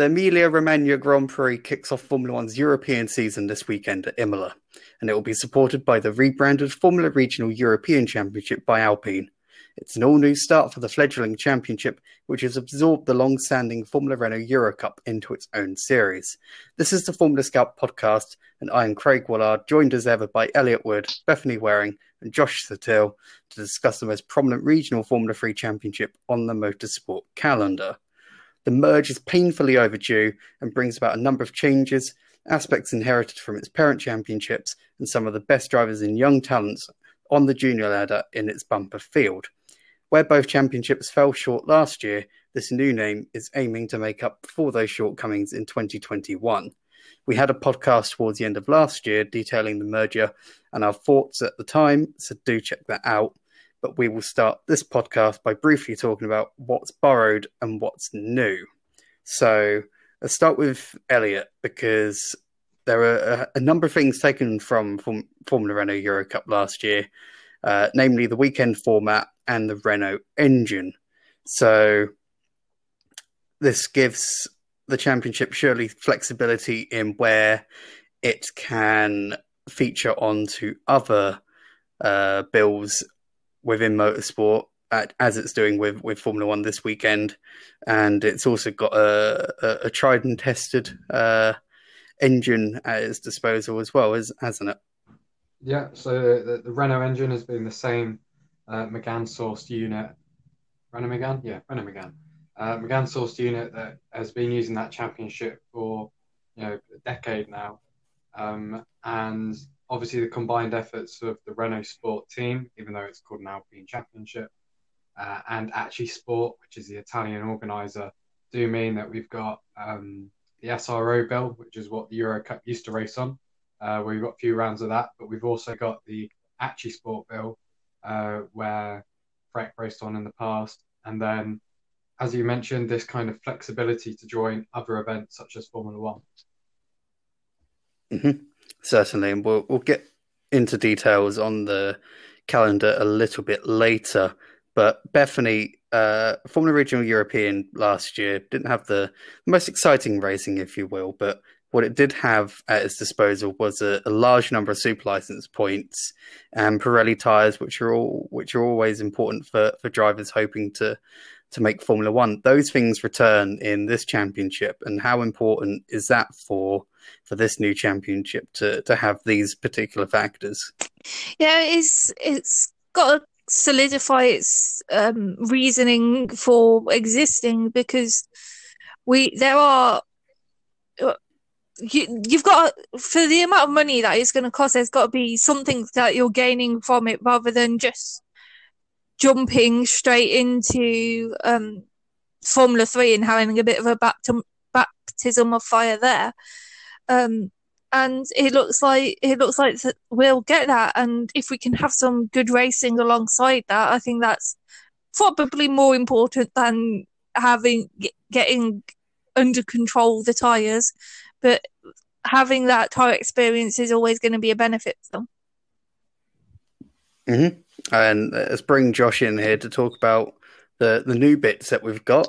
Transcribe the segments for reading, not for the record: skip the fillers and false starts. The Emilia-Romagna Grand Prix kicks off Formula 1's European season this weekend at Imola, and it will be supported by the rebranded Formula Regional European Championship by Alpine. It's an all-new start for the fledgling championship, which has absorbed the long-standing Formula Renault EuroCup into its own series. This is the Formula Scout podcast, and I am Craig Willard, joined as ever by Elliot Wood, Bethany Waring and Josh Sutil to discuss the most prominent regional Formula 3 championship on the motorsport calendar. The merge is painfully overdue and brings about a number of changes, aspects inherited from its parent championships, and some of the best drivers and young talents on the junior ladder in its bumper field. Where both championships fell short last year, this new name is aiming to make up for those shortcomings in 2021. We had a podcast towards the end of last year detailing the merger and our thoughts at the time, so do check that out. But we will start this podcast by briefly talking about what's borrowed and what's new. So let's start with Elliot, because there are a number of things taken from Formula Renault EuroCup last year, namely the weekend format and the Renault engine. So this gives the championship surely flexibility in where it can feature onto other bills within motorsport, as it's doing with Formula 1 this weekend. And it's also got a tried and tested engine at its disposal as well, hasn't it? Yeah, so the Renault engine has been the same Megane-sourced unit. Renault Megane. Megane-sourced unit that has been using that championship for, a decade now. And obviously the combined efforts of the Renault Sport team, even though it's called an Alpine Championship, and ACI Sport, which is the Italian organiser, do mean that we've got the SRO bill, which is what the Euro Cup used to race on. We've got a few rounds of that, but we've also got the ACI Sport bill, where Freck raced on in the past. And then, as you mentioned, this kind of flexibility to join other events such as Formula 1. Mm-hmm. Certainly, and we'll get into details on the calendar a little bit later. But Bethany, Formula Regional European last year didn't have the most exciting racing, if you will, but what it did have at its disposal was a large number of super license points and Pirelli tyres, which are always important for drivers hoping to make Formula 1. Those things return in this championship, and how important is that for this new championship to have these particular factors? Yeah, it's got to solidify its reasoning for existing, because you've got, for the amount of money that it's going to cost, there's got to be something that you're gaining from it rather than just jumping straight into Formula 3 and having a bit of a baptism of fire there. And it looks like we'll get that, and if we can have some good racing alongside that, I think that's probably more important than getting under control the tyres, but having that tyre experience is always going to be a benefit for them. Mm-hmm. And let's bring Josh in here to talk about the new bits that we've got.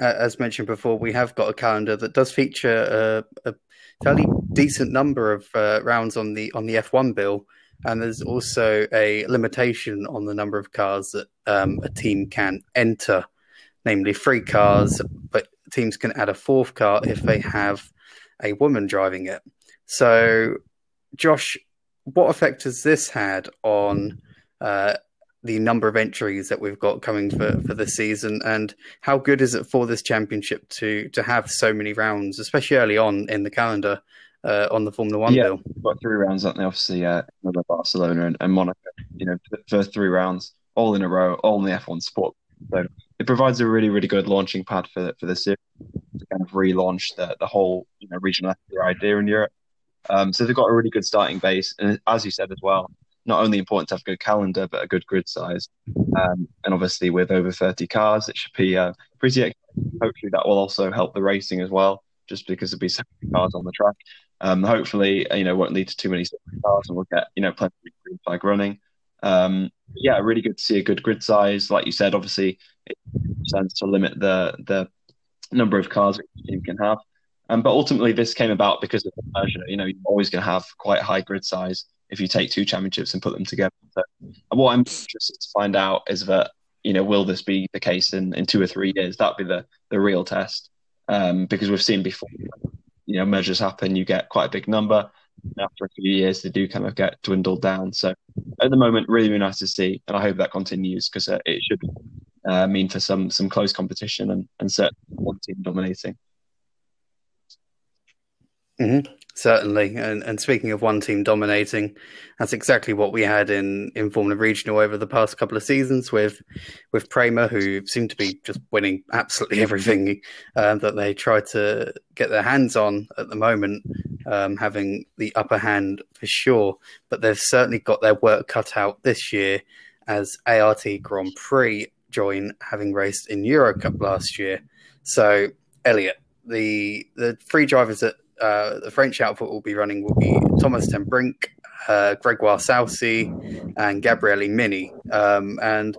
As mentioned before, we have got a calendar that does feature a fairly decent number of rounds on the F1 bill, and there's also a limitation on the number of cars that a team can enter, namely 3 cars, but teams can add a 4th car if they have a woman driving it. So, Josh, what effect has this had on the number of entries that we've got coming for this season, and how good is it for this championship to have so many rounds, especially early on in the calendar on the Formula 1 bill? We've got 3 rounds, aren't they? Obviously, Barcelona and Monaco, the first 3 rounds, all in a row, all in the F1 sport. So it provides a really, really good launching pad for this series to kind of relaunch the whole regional F3 idea in Europe. So they've got a really good starting base, and as you said as well, not only important to have a good calendar but a good grid size, and obviously with over 30 cars, it should be pretty exciting. Hopefully that will also help the racing as well, just because there'll be so many cars on the track. Hopefully it won't lead to too many cars, and we'll get plenty of green flag running. Really good to see a good grid size, like you said. Obviously it makes sense to limit the number of cars that the team can have. But ultimately, this came about because of the merger. You know, you're always going to have quite high grid size if you take two championships and put them together. So what I'm interested to find out is that, you know, will this be the case in 2 or 3 years? That'd be the real test. Because we've seen before, you know, mergers happen, you get quite a big number. And after a few years, they do kind of get dwindled down. So at the moment, really, really nice to see. And I hope that continues because it should mean for some close competition and certainly one team dominating. Mm-hmm. Certainly. And speaking of one team dominating, that's exactly what we had in Formula Regional over the past couple of seasons with Prema, who seemed to be just winning absolutely everything that they try to get their hands on at the moment, having the upper hand for sure. But they've certainly got their work cut out this year as ART Grand Prix join, having raced in EuroCup last year. So, Elliot, the three drivers that the French outfit will be running will be Thomas Ten Brink, Gregoire Saucy, and Gabriele Mini. And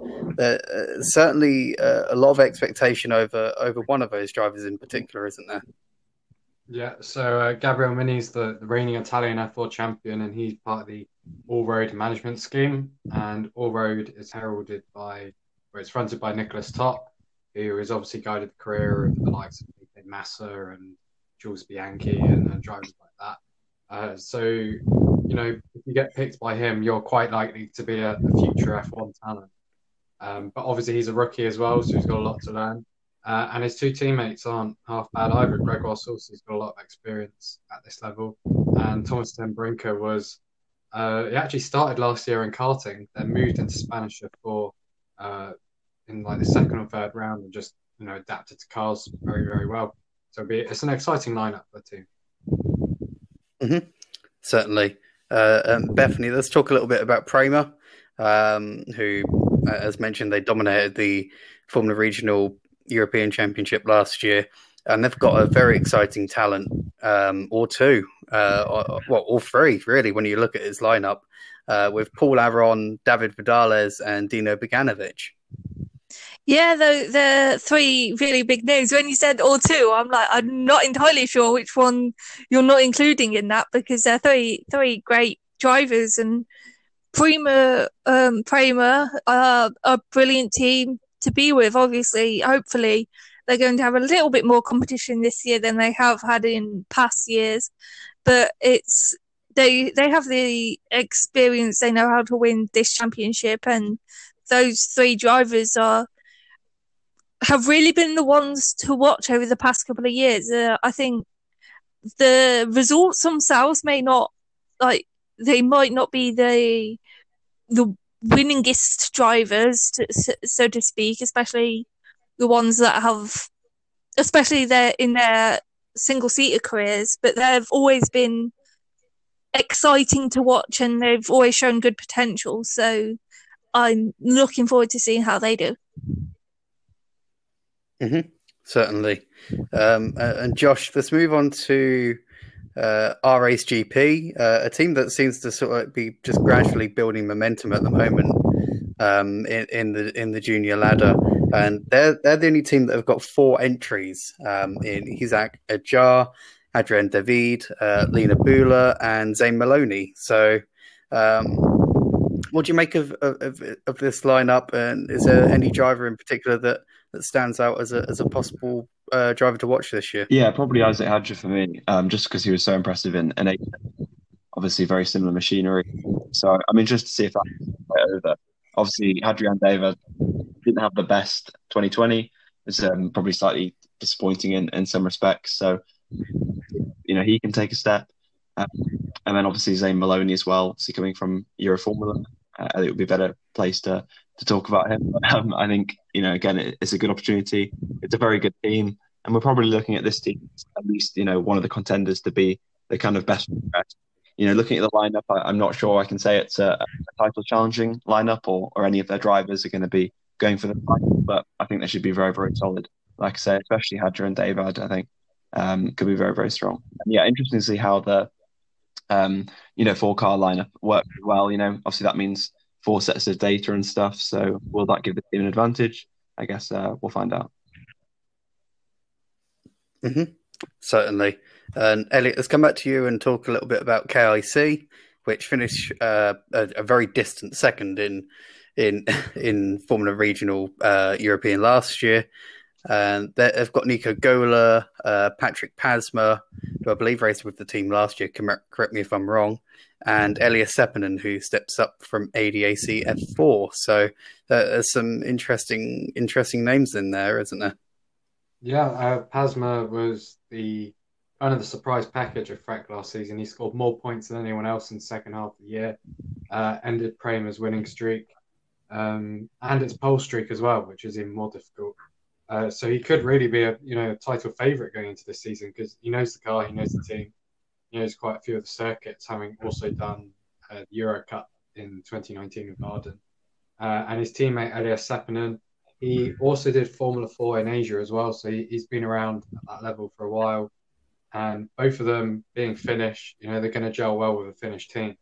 certainly a lot of expectation over one of those drivers in particular, isn't there? Yeah, so Gabriele Mini is the reigning Italian F4 champion, and he's part of the all-road management scheme. And all-road is heralded by, well, it's fronted by Nicholas Topp, who has obviously guided the career of the likes of Felipe Massa and Jules Bianchi and drivers like that. So, you know, if you get picked by him, you're quite likely to be a future F1 talent. But obviously he's a rookie as well, so he's got a lot to learn. And his two teammates aren't half bad either. Gregoire Saucy's got a lot of experience at this level. And Thomas Ten Brinker was... he actually started last year in karting, then moved into Spanish F4 in like the second or third round and just, you know, adapted to cars very, very well. So it's an exciting lineup for the team. Mm-hmm. Certainly. Bethany, let's talk a little bit about Prema, who, as mentioned, they dominated the Formula Regional European Championship last year. And they've got a very exciting talent, or two, well, all three, really, when you look at his lineup, with Paul Aron, David Vidales, and Dino Beganovic. Yeah, the three really big names. When you said all two, I'm like, I'm not entirely sure which one you're not including in that, because they're three great drivers. And Prema are a brilliant team to be with, obviously. Hopefully they're going to have a little bit more competition this year than they have had in past years. But it's they have the experience, they know how to win this championship, and those three drivers have really been the ones to watch over the past couple of years. I think the results themselves might not be the winningest drivers, so to speak, especially the ones that have, especially in their single-seater careers, but they've always been exciting to watch and they've always shown good potential. So I'm looking forward to seeing how they do. Mm-hmm. Certainly. And Josh, let's move on to RA's GP, a team that seems to sort of be just gradually building momentum at the moment in the junior ladder. And they're the only team that have got four entries in Isack Hadjar, Adrien David, Lena Bula, and Zane Maloney. So what do you make of this lineup? And is there any driver in particular that stands out as a possible driver to watch this year? Yeah, probably Isack Hadjar for me, just because he was so impressive in obviously very similar machinery. So I'm interested to see if that can get over. Obviously, Adrian David didn't have the best 2020. It was probably slightly disappointing in some respects. So, you know, he can take a step. And then obviously Zane Maloney as well. So coming from Euroformula, I think it would be a better place to talk about him. But, I think, you know, again, it's a good opportunity. It's a very good team. And we're probably looking at this team, at least, you know, one of the contenders to be the kind of best. You know, looking at the lineup, I'm not sure I can say it's a title challenging lineup or any of their drivers are going to be going for the title, but I think they should be very, very solid. Like I say, especially Hadjar and David, I think, could be very, very strong. And yeah, interesting to see how the, you know, four car lineup worked well. You know, obviously that means four sets of data and stuff. So will that give the team an advantage? I guess we'll find out. Mm-hmm. Certainly. And Elliot, let's come back to you and talk a little bit about KIC, which finished a very distant second in Formula Regional European last year. And they've got Nico Gola, Patrick Pasma, who I believe raced with the team last year, correct me if I'm wrong, and Elias Seppanen, who steps up from ADAC F4. So there's some interesting names in there, isn't there? Yeah, Pasma was the owner of the surprise package of FRAC last season. He scored more points than anyone else in the second half of the year, ended Prema's winning streak, and its pole streak as well, which is even more difficult. So he could really be a title favourite going into this season because he knows the car, he knows the team, he knows quite a few of the circuits, having also done the EuroCup in 2019 with Arden. And his teammate, Elias Seppanen, he also did Formula 4 in Asia as well, so he's been around at that level for a while. And both of them being Finnish, they're going to gel well with a Finnish team.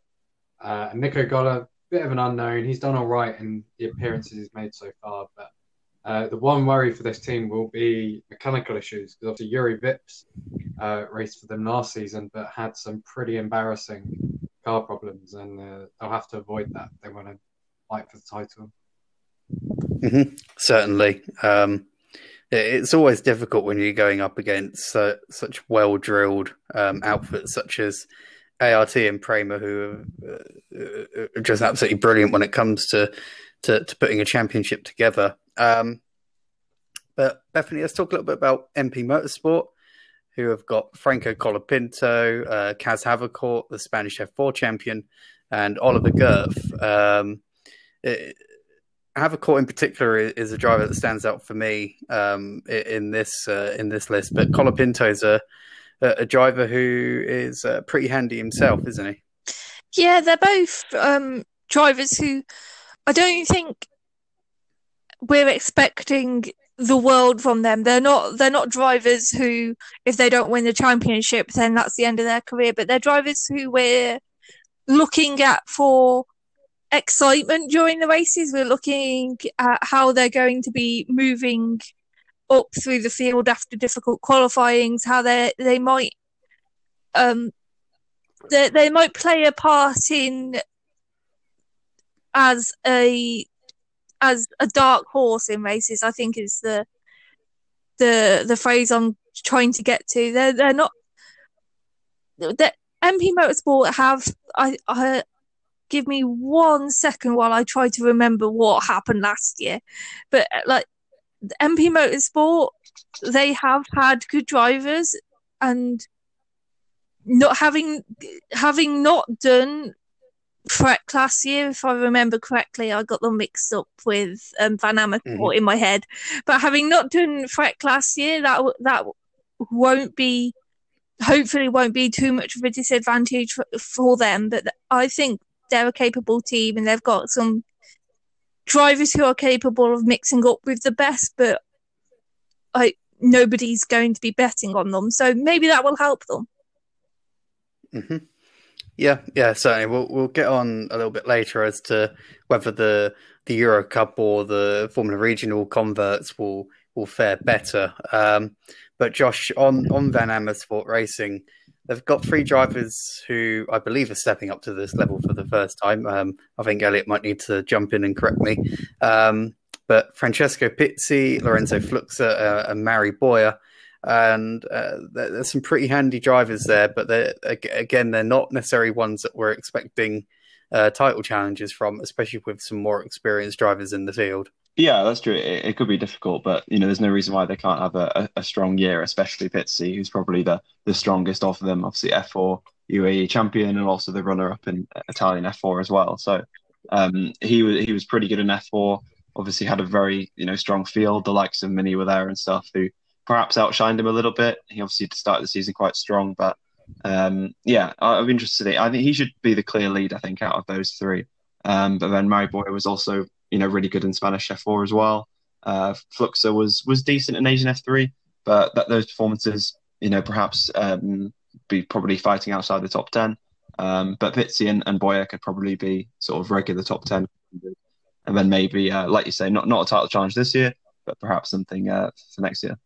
And Nico Gola, bit of an unknown. He's done all right in the appearances he's made so far, but the one worry for this team will be mechanical issues, because obviously Yuri Vips raced for them last season but had some pretty embarrassing car problems, and they'll have to avoid that if they want to fight for the title. Mm-hmm. Certainly. It's always difficult when you're going up against such well-drilled outfits such as ART and Prema, who are just absolutely brilliant when it comes to putting a championship together. But Bethany, let's talk a little bit about MP Motorsport, who have got Franco Colapinto, Kaz Havercourt, the Spanish F4 champion, and Oliver Gerff. Havercourt in particular is a driver that stands out for me in this list, but Colapinto is a driver who is pretty handy himself, isn't he? Yeah, they're both drivers who I don't think we're expecting the world from them. They're not drivers who, if they don't win the championship, then that's the end of their career. But they're drivers who we're looking at for excitement during the races. We're looking at how they're going to be moving up through the field after difficult qualifyings, how they might play a part in as a dark horse in races, I think is the phrase I'm trying to get to. They're not MP Motorsport have. I give me 1 second while I try to remember what happened last year, but like MP Motorsport, they have had good drivers, and not having not done prep last year, if I remember correctly, I got them mixed up with Van Amersfoort in my head. But having not done prep last year, that hopefully won't be too much of a disadvantage for them. But I think they're a capable team, and they've got some drivers who are capable of mixing up with the best. But nobody's going to be betting on them, so maybe that will help them. Mm-hmm. Yeah, certainly. We'll get on a little bit later as to whether the Euro Cup or the Formula Regional converts will fare better. But Josh, on Van Amersfoort Racing, they've got three drivers who I believe are stepping up to this level for the first time. I think Elliot might need to jump in and correct me. But Francesco Pizzi, Lorenzo Fluxer, and Mari Boya. And there's some pretty handy drivers there, but they're not necessarily ones that we're expecting title challenges from, especially with some more experienced drivers in the field. Yeah, that's true. It could be difficult, but there's no reason why they can't have a strong year, especially Pizzi, who's probably the strongest of them. Obviously, F4 UAE champion and also the runner-up in Italian F4 as well. So he was pretty good in F4. Obviously, had a very strong field. The likes of Mini were there and stuff, who perhaps outshined him a little bit. He obviously started the season quite strong, but I'm interested in it. I think he should be the clear lead, I think, out of those three. But then Mari Boya was also, really good in Spanish F4 as well. Fluxer was decent in Asian F3, but those performances, perhaps be probably fighting outside the top 10. But Pizzi and Boya could probably be sort of regular top 10. And then maybe, like you say, not a title challenge this year, but perhaps something for next year.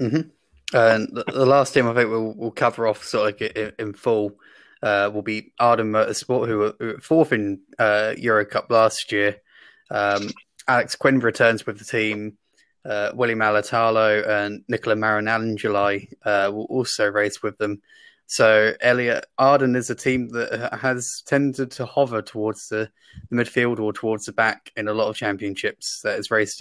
Mm-hmm. And the last team I think we'll cover off sort of like in full will be Arden Motorsport, who were fourth in EuroCup last year. Alex Quinn returns with the team. William Alatalo and Nicola Marinangeli will also race with them. So, Elliot, Arden is a team that has tended to hover towards the midfield or towards the back in a lot of championships that has raced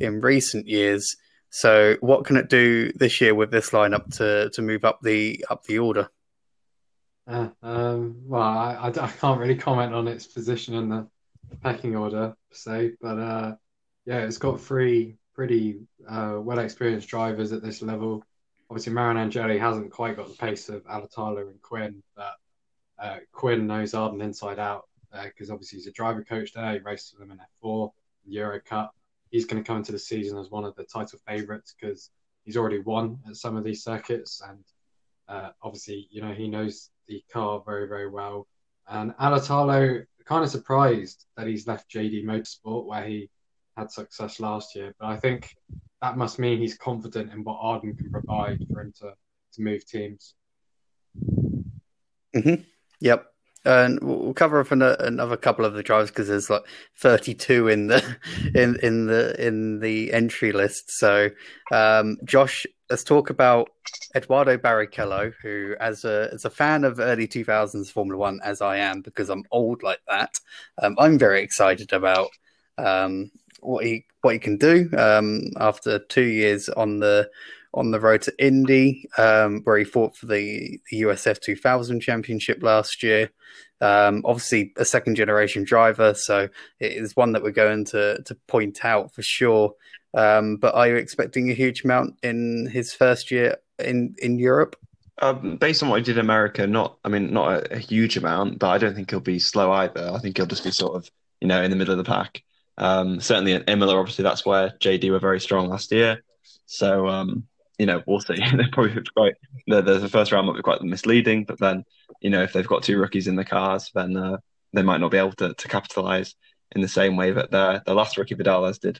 in recent years. So, what can it do this year with this lineup to move up the order? I can't really comment on its position in the packing order per se, but it's got three pretty well-experienced drivers at this level. Obviously, Marinangeli hasn't quite got the pace of Alatalo and Quinn, but Quinn knows Arden inside out because obviously he's a driver coach there. He raced with them in F4, Euro Cup. He's going to come into the season as one of the title favourites because he's already won at some of these circuits. And obviously, you know, he knows the car very, very well. And Alatalo, kind of surprised that he's left JD Motorsport where he had success last year. But I think that must mean he's confident in what Arden can provide for him to move teams. Mm-hmm. Yep. And we'll cover off another couple of the drivers because there's like 32 in the entry list. So, Josh, let's talk about Eduardo Barrichello, who, as a fan of early 2000s Formula 1, as I am because I'm old like that, I'm very excited about what he can do after 2 years on the road to Indy, where he fought for the USF 2000 championship last year. Obviously a second generation driver, so it is one that we're going to point out for sure. But are you expecting a huge amount in his first year in Europe? Based on what he did in America, not a huge amount, but I don't think he'll be slow either. I think he'll just be sort of, you know, in the middle of the pack. Certainly in Imola, obviously that's where JD were very strong last year. So, you know, we'll see. They're probably quite, the first round might be quite misleading, but then, you know, if they've got two rookies in the cars, then they might not be able to capitalise in the same way that the last rookie Vidales did.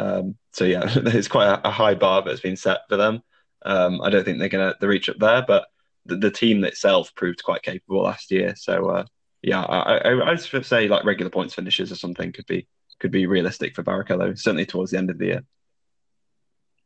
So, yeah, it's quite a high bar that's been set for them. I don't think they're going to reach up there, but the team itself proved quite capable last year. So, I would sort of say like regular points finishes or something could be realistic for Barrichello, certainly towards the end of the year.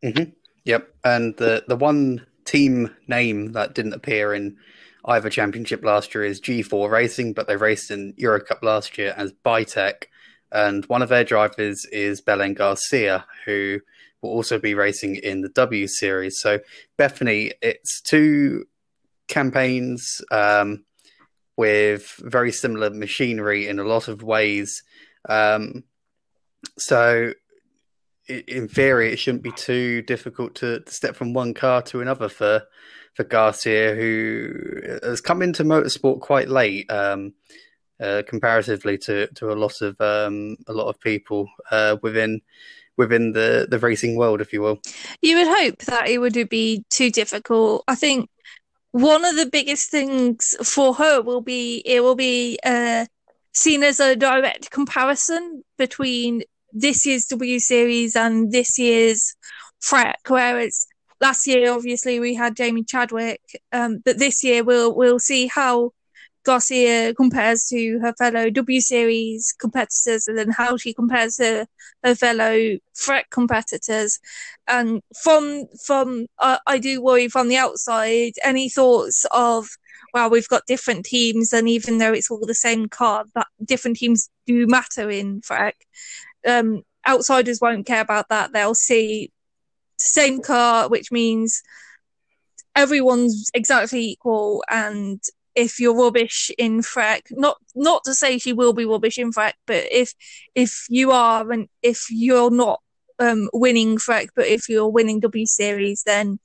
Mm-hmm. Yep. And the one team name that didn't appear in either championship last year is G4 Racing, but they raced in EuroCup last year as Bitec. And one of their drivers is Belen Garcia, who will also be racing in the W Series. So, Bethany, it's two campaigns with very similar machinery in a lot of ways. So, in theory, it shouldn't be too difficult to step from one car to another for Garcia, who has come into motorsport quite late, comparatively to a lot of people within the racing world, if you will. You would hope that it wouldn't be too difficult. I think one of the biggest things for her will be seen as a direct comparison between this year's W Series and this year's track, whereas last year obviously we had Jamie Chadwick, but this year we'll see how Garcia compares to her fellow W Series competitors and then how she compares to her fellow track competitors. And from I do worry from the outside, any thoughts of, well, we've got different teams and even though it's all the same car, but different teams do matter in track. Outsiders won't care about that. They'll see the same car, which means everyone's exactly equal. And if you're rubbish in track, not to say she will be rubbish in track, but if you are and if you're not winning track, but if you're winning W Series, then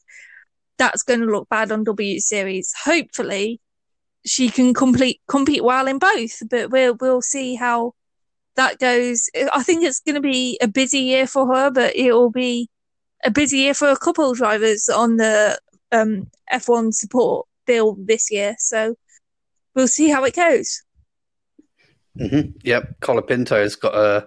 that's going to look bad on W Series. Hopefully, she can compete well in both, but we'll see how that goes. I think it's going to be a busy year for her, but it will be a busy year for a couple of drivers on the F1 support bill this year. So we'll see how it goes. Mm-hmm. Yep, Colapinto has got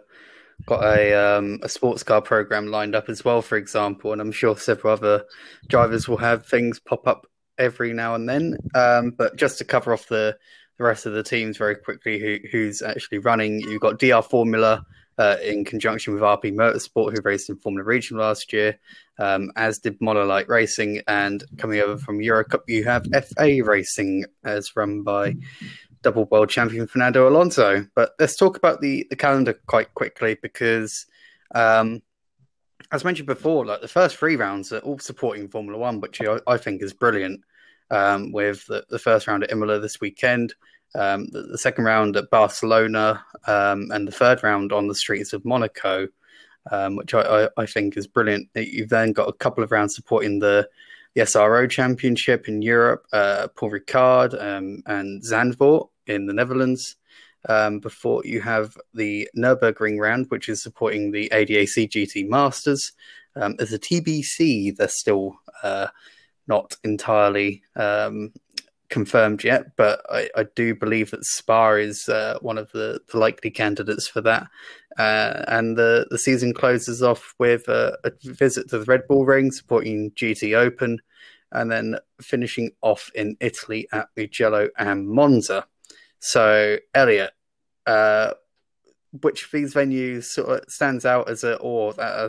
got a sports car program lined up as well, for example, and I'm sure several other drivers will have things pop up every now and then. But just to cover off the rest of the teams very quickly, who's actually running, you've got DR Formula in conjunction with RP Motorsport, who raced in Formula Regional last year, as did Monolite Racing. And coming over from EuroCup, you have FA Racing, as run by double world champion Fernando Alonso. But let's talk about the calendar quite quickly, because as mentioned before, like, the first three rounds are all supporting Formula 1, which I think is brilliant, with the first round at Imola this weekend, the second round at Barcelona, and the third round on the streets of Monaco, which I think is brilliant. You've then got a couple of rounds supporting the SRO Championship in Europe, Paul Ricard and Zandvoort in the Netherlands, before you have the Nürburgring round, which is supporting the ADAC GT Masters. As a TBC, they're still not entirely confirmed yet, but I do believe that Spa is one of the likely candidates for that. And the season closes off with a visit to the Red Bull Ring, supporting GT Open, and then finishing off in Italy at Mugello and Monza. So, Elliot, which of these venues sort of stands out as that's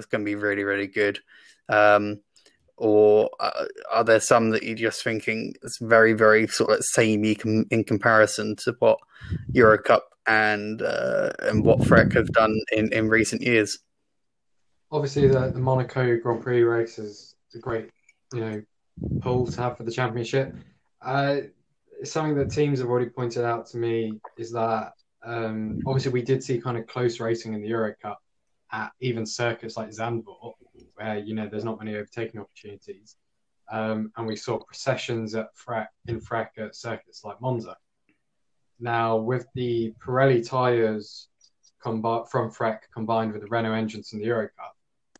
going to be really, really good? Or are there some that you're just thinking it's very, very sort of samey in comparison to what EuroCup and what FREC have done in recent years? Obviously, the Monaco Grand Prix race is a great, pull to have for the championship. Something that teams have already pointed out to me is that obviously we did see kind of close racing in the EuroCup at even circuits like Zandvoort, where, there's not many overtaking opportunities. And we saw processions in FREC at circuits like Monza. Now, with the Pirelli tyres from FREC combined with the Renault engines in the EuroCup,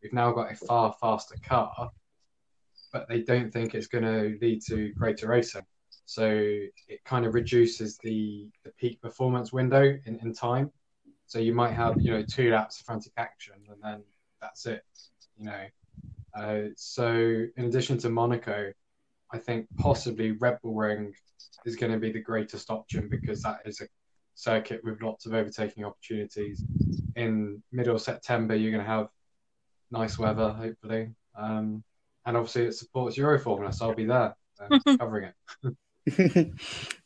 we've now got a far faster car, but they don't think it's going to lead to greater racing. So it kind of reduces the peak performance window in time. So you might have, 2 laps of frantic action, and then that's it. So in addition to Monaco, I think possibly Red Bull Ring is going to be the greatest option, because that is a circuit with lots of overtaking opportunities. In middle September, you're going to have nice weather, hopefully. And obviously it supports Euro Formula, so I'll be there covering it.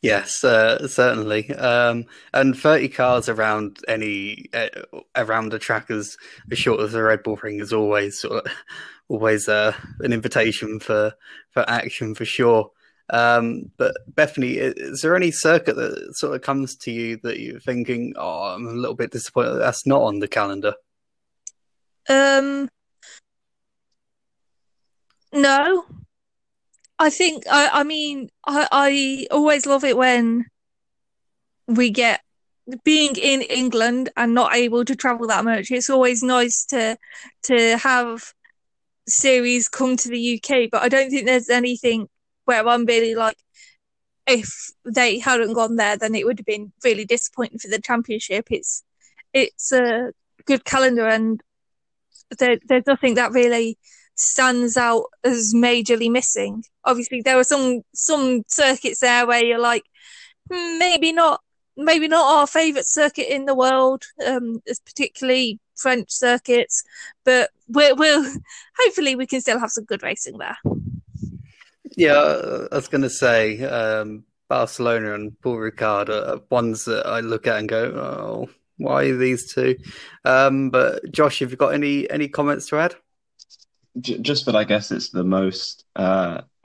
Yes, certainly. And 30 cars around around the track as short as the Red Bull Ring is always an invitation for action, for sure. But Bethany, is there any circuit that sort of comes to you that you're thinking, oh, I'm a little bit disappointed that that's not on the calendar? No. I think, I always love it when we get, being in England and not able to travel that much, it's always nice to have series come to the UK, but I don't think there's anything where I'm really like, if they hadn't gone there, then it would have been really disappointing for the championship. It's a good calendar, and there's nothing that really stands out as majorly missing. Obviously, there are some circuits there where you're like, maybe not our favourite circuit in the world, particularly French circuits, but we'll hopefully we can still have some good racing there. Yeah, I was going to say Barcelona and Paul Ricard are ones that I look at and go, oh, why these two? But Josh, have you got any comments to add? Just that I guess it's the most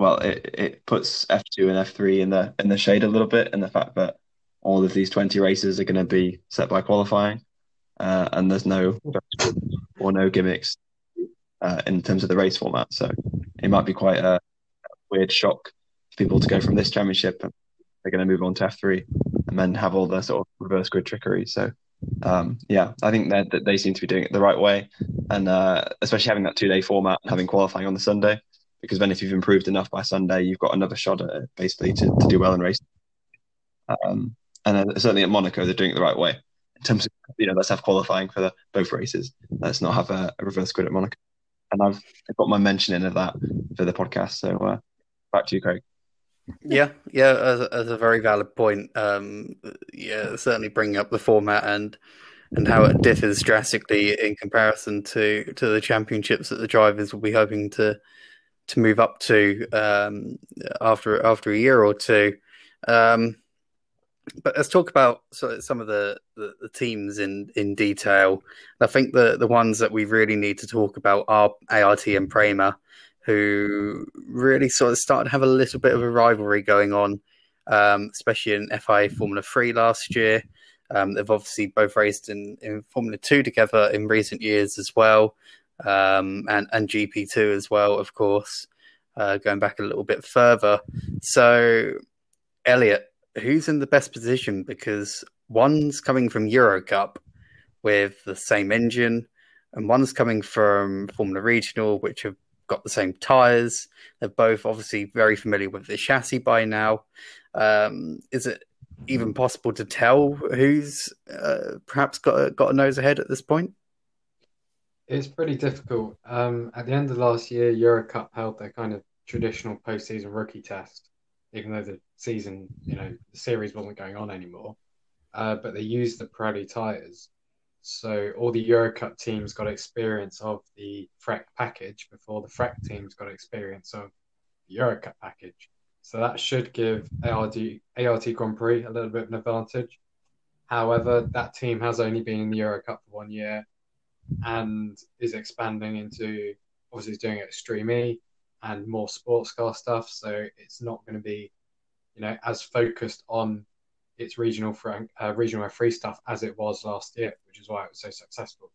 it puts F2 and F3 in the shade a little bit, and the fact that all of these 20 races are going to be set by qualifying, and there's no gimmicks in terms of the race format, so it might be quite a weird shock for people to go from this championship and they're going to move on to F3 and then have all the sort of reverse grid trickery. So I think that they seem to be doing it the right way, and especially having that 2-day format and having qualifying on the Sunday, because then if you've improved enough by Sunday, you've got another shot at it, basically to do well in racing. And certainly at Monaco, they're doing it the right way. in terms of, you know, let's have qualifying for both races. Let's not have a reverse grid at Monaco. And I've got my mention in of that for the podcast. So back to you, Craig. Yeah, as a very valid point. Certainly bringing up the format and how it differs drastically in comparison to the championships that the drivers will be hoping to move up to after a year or two. But let's talk about some of the teams in detail. I think the ones that we really need to talk about are ART and Prema, who really sort of started to have a little bit of a rivalry going on, especially in FIA Formula 3 last year. They've obviously both raced in Formula 2 together in recent years as well, and GP2 as well, of course, going back a little bit further. So, Elliot, who's in the best position? Because one's coming from EuroCup with the same engine, and one's coming from Formula Regional, which have got the same tyres. They're both obviously very familiar with the chassis by now. Is it even possible to tell who's perhaps got a nose ahead at this point? It's pretty difficult. At the end of last year, EuroCup held their kind of traditional postseason rookie test, even though the season, the series wasn't going on anymore. But they used the Pirelli tyres. So all the EuroCup teams got experience of the FREC package before the FREC teams got experience of the EuroCup package. So that should give ART Grand Prix a little bit of an advantage. However, that team has only been in the EuroCup for 1 year and is expanding into, obviously, doing Extreme E and more sports car stuff. So it's not going to be, as focused on its regional F3 stuff as it was last year, which is why it was so successful.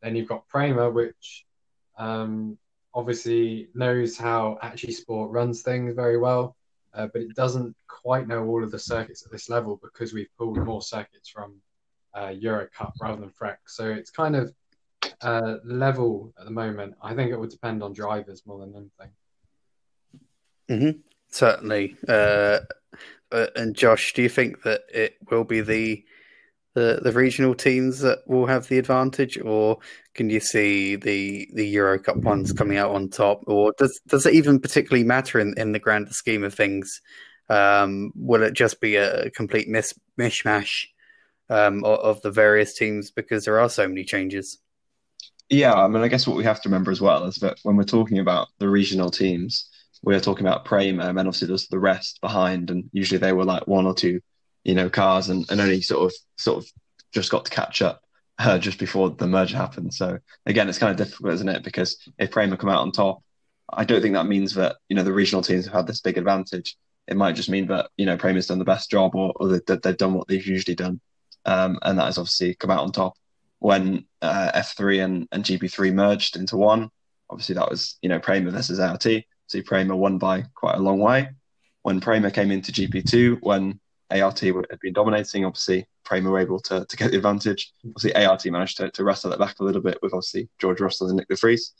Then you've got Prema, which obviously knows how ACI Sport runs things very well, but it doesn't quite know all of the circuits at this level because we've pulled more circuits from EuroCup rather than FREC. So it's kind of level at the moment. I think it would depend on drivers more than anything. Mm-hmm. Certainly. And Josh, do you think that it will be the regional teams that will have the advantage, or can you see the EuroCup ones coming out on top, or does it even particularly matter in the grander scheme of things? Will it just be a complete mishmash of the various teams because there are so many changes? Yeah, I mean, I guess what we have to remember as well is that when we're talking about the regional teams, we are talking about Prema, and obviously there's the rest behind, and usually they were like one or two, cars, and only sort of just got to catch up just before the merger happened. So again, it's kind of difficult, isn't it? Because if Prema come out on top, I don't think that means that the regional teams have had this big advantage. It might just mean that Prema's done the best job, or they've done what they've usually done, and that has obviously come out on top. When F3 and GP3 merged into one, obviously that was Prema versus ART. So Prema won by quite a long way. When Prema came into GP2, when ART had been dominating, obviously Prema were able to get the advantage. Obviously ART managed to wrestle it back a little bit with obviously George Russell and Nick De Vries.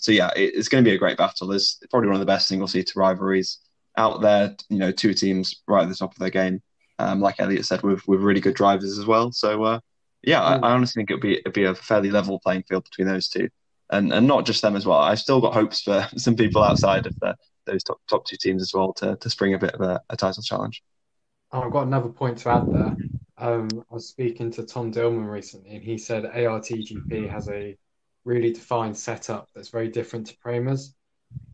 So yeah, it's going to be a great battle. It's probably one of the best single seater rivalries out there. Two teams right at the top of their game. Like Elliot said, with really good drivers as well. So I honestly think it'll be a fairly level playing field between those two. And not just them as well. I've still got hopes for some people outside of those top two teams as well to spring a bit of a title challenge. I've got another point to add there. I was speaking to Tom Dillman recently, and he said ARTGP has a really defined setup that's very different to Prema's.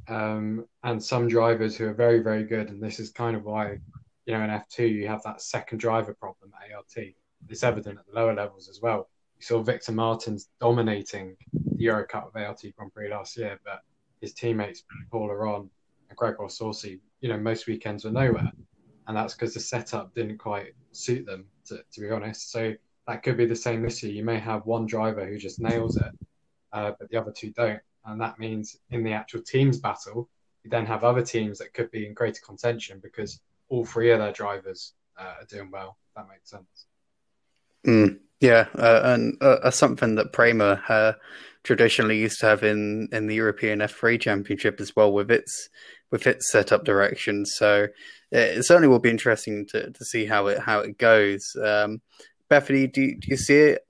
And some drivers who are very, very good, and this is kind of why, in F2 you have that second driver problem at ART. It's evident at the lower levels as well. You saw Victor Martins dominating the EuroCup of ART Grand Prix last year, but his teammates Paul Aron and Gregoire Saucy, most weekends were nowhere, and that's because the setup didn't quite suit them, to be honest. So that could be the same this year. You may have one driver who just nails it, but the other two don't, and that means in the actual teams battle, you then have other teams that could be in greater contention because all three of their drivers are doing well. If that makes sense. Mm. Yeah, and something that Prema traditionally used to have in the European F3 Championship as well, with its setup direction. So it certainly will be interesting to see how it goes. Bethany, do you see it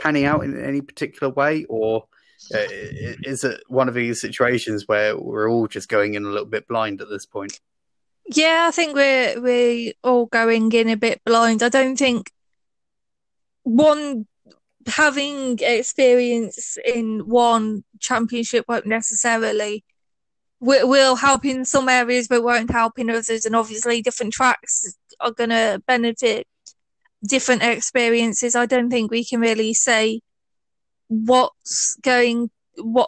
panning out in any particular way, or is it one of these situations where we're all just going in a little bit blind at this point? Yeah, I think we're all going in a bit blind. I don't think one having experience in one championship won't necessarily will help in some areas, but won't help in others. And obviously, different tracks are going to benefit different experiences. I don't think we can really say what's going to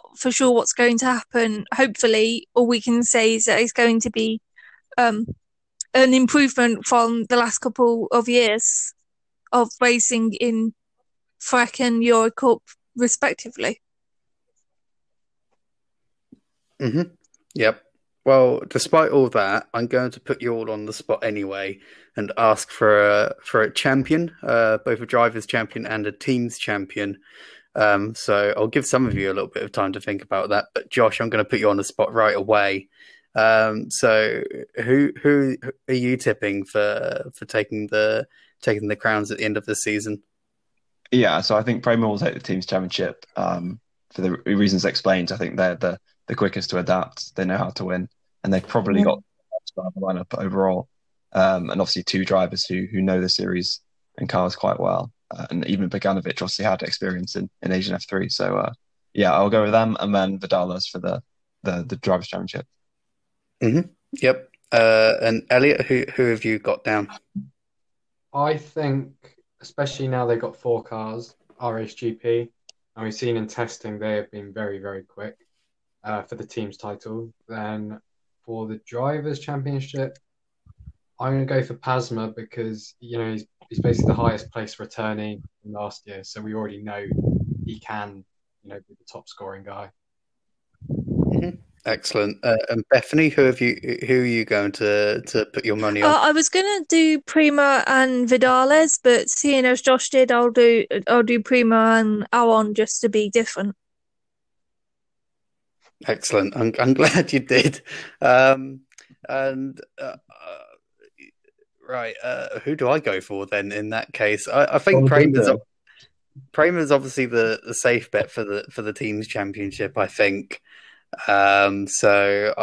happen. Hopefully, all we can say is that it's going to be an improvement from the last couple of years of racing in FREC and EuroCup, respectively. Mm-hmm. Yep. Well, despite all that, I'm going to put you all on the spot anyway and ask for a champion, both a driver's champion and a team's champion. So I'll give some of you a little bit of time to think about that. But Josh, I'm going to put you on the spot right away. So who are you tipping for taking the crowns at the end of the season? Yeah, so I think Prema will take the team's championship for the reasons explained. I think they're the quickest to adapt. They know how to win, and they've probably got the driver lineup overall, and obviously two drivers who know the series and cars quite well. And even Beganovic obviously had experience in Asian F3. So yeah, I'll go with them, and then Vidales for the drivers' championship. Mm-hmm. Yep. And Elliot, who have you got down? I think, especially now they've got four cars, RSGP, and we've seen in testing they have been very, very quick for the team's title. Then for the drivers' championship, I'm going to go for Pasma because, you know, he's basically the highest placed returnee from last year, so we already know he can, you know, be the top scoring guy. Mm-hmm. Excellent. And Bethany, who are you going to put your money on? I was going to do Prema and Vidales, but seeing as Josh did, I'll do Prema and Aon just to be different. Excellent. I'm glad you did. Right. Who do I go for then? In that case, I think Prema's obviously the safe bet for the team's championship, I think. So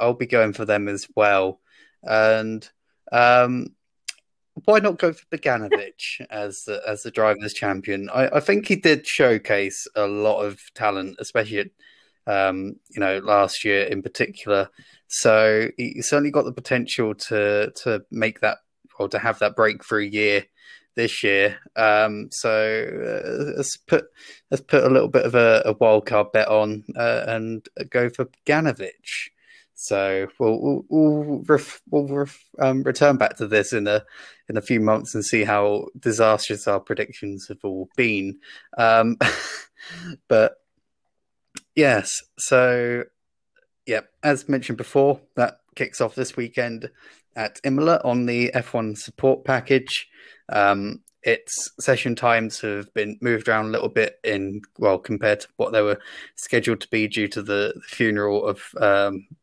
I'll be going for them as well, and why not go for Beganovic as the drivers' champion? I think he did showcase a lot of talent, especially at, you know, last year in particular. So he certainly got the potential to make that, or to have that breakthrough year this year. So let's put a little bit of a wildcard bet on and go for Beganovic. So we'll return back to this in a few months and see how disastrous our predictions have all been. But yes, so yeah, as mentioned before, that kicks off this weekend at Imola on the F1 support package. Its session times have been moved around a little bit compared to what they were scheduled to be due to the funeral of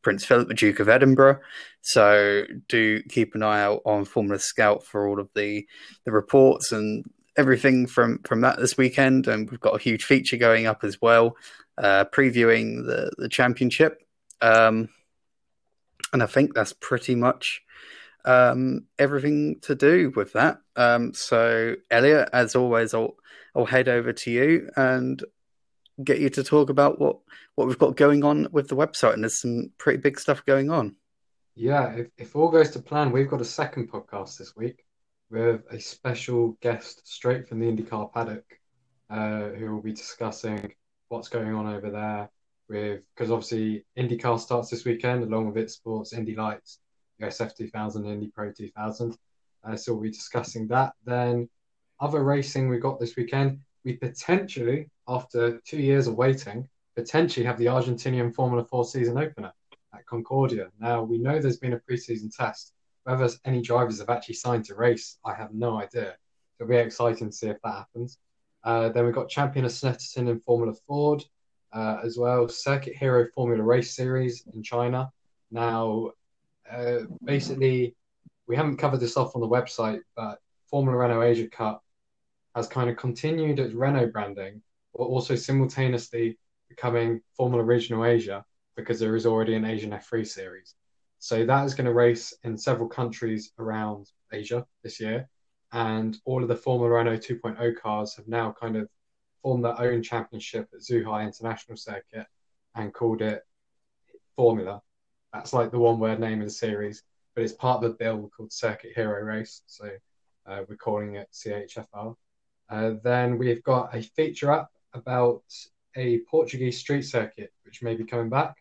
Prince Philip, the Duke of Edinburgh. So do keep an eye out on Formula Scout for all of the reports and everything from that this weekend. And we've got a huge feature going up as well, previewing the championship. And I think that's pretty much everything to do with that. So Elliot, as always, I'll head over to you and get you to talk about what we've got going on with the website, and there's some pretty big stuff going on. Yeah, if all goes to plan, we've got a second podcast this week with a special guest straight from the IndyCar paddock, who will be discussing what's going on over there because obviously IndyCar starts this weekend along with its sports, Indy Lights, USF 2000, Indy Pro 2000. So we'll be discussing that. Then other racing we got this weekend, we potentially, after 2 years of waiting, potentially have the Argentinian Formula 4 season opener at Concordia. Now, we know there's been a pre-season test. Whether any drivers have actually signed to race, I have no idea. It'll be exciting to see if that happens. Then we've got Champion of Snetterton in Formula Ford as well. Circuit Hero Formula Race Series in China. Now, basically, we haven't covered this off on the website, but Formula Renault Asia Cup has kind of continued its Renault branding, but also simultaneously becoming Formula Regional Asia, because there is already an Asian F3 series. So that is going to race in several countries around Asia this year. And all of the Formula Renault 2.0 cars have now kind of formed their own championship at Zhuhai International Circuit and called it Formula. That's like the one-word name of the series, but it's part of a bill called Circuit Hero Race. So we're calling it CHFR. Then we've got a feature up about a Portuguese street circuit, which may be coming back.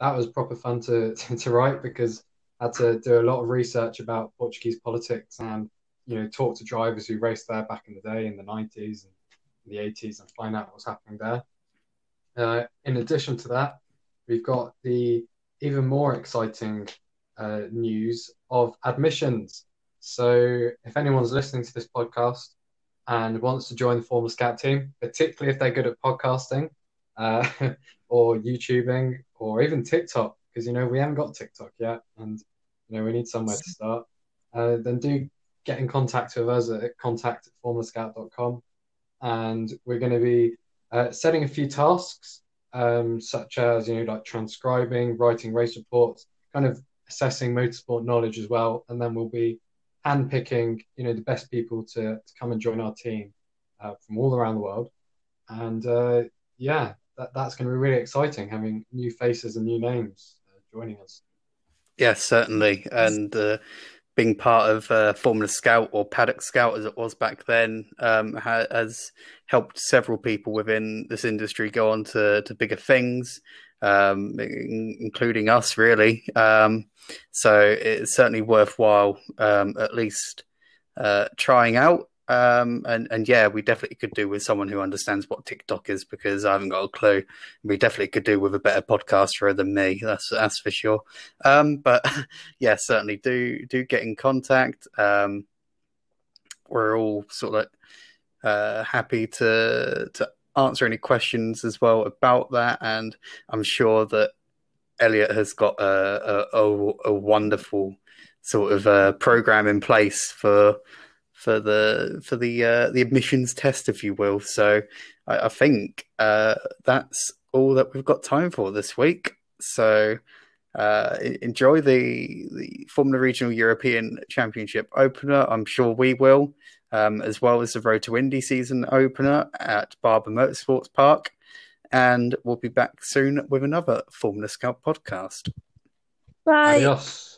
That was proper fun to write, because I had to do a lot of research about Portuguese politics and, you know, talk to drivers who raced there back in the day in the 90s and the 80s and find out what's happening there. In addition to that, we've got the even more exciting news of admissions. So if anyone's listening to this podcast and wants to join the Formula Scout team, particularly if they're good at podcasting or YouTubing or even TikTok, because, you know, we haven't got TikTok yet and, you know, we need somewhere to start, then do get in contact with us at contact@formulascout.com. And we're going to be setting a few tasks, such as, you know, like transcribing, writing race reports, kind of assessing motorsport knowledge as well. And then we'll be handpicking, you know, the best people to come and join our team from all around the world. And that's going to be really exciting, having new faces and new names joining us. Yes, certainly. And being part of Formula Scout, or Paddock Scout as it was back then, has helped several people within this industry go on to bigger things, including us, really. So it's certainly worthwhile, at least trying out. And yeah, we definitely could do with someone who understands what TikTok is, because I haven't got a clue. We definitely could do with a better podcaster than me. That's for sure. But yeah, certainly do get in contact. We're all sort of happy to answer any questions as well about that. And I'm sure that Elliot has got a wonderful sort of program in place for the admissions test, if you will. So I think that's all that we've got time for this week. So enjoy the Formula Regional European Championship opener. I'm sure we will, as well as the Road to Indy season opener at Barber Motorsports Park. And we'll be back soon with another Formula Scout podcast. Bye. Adios.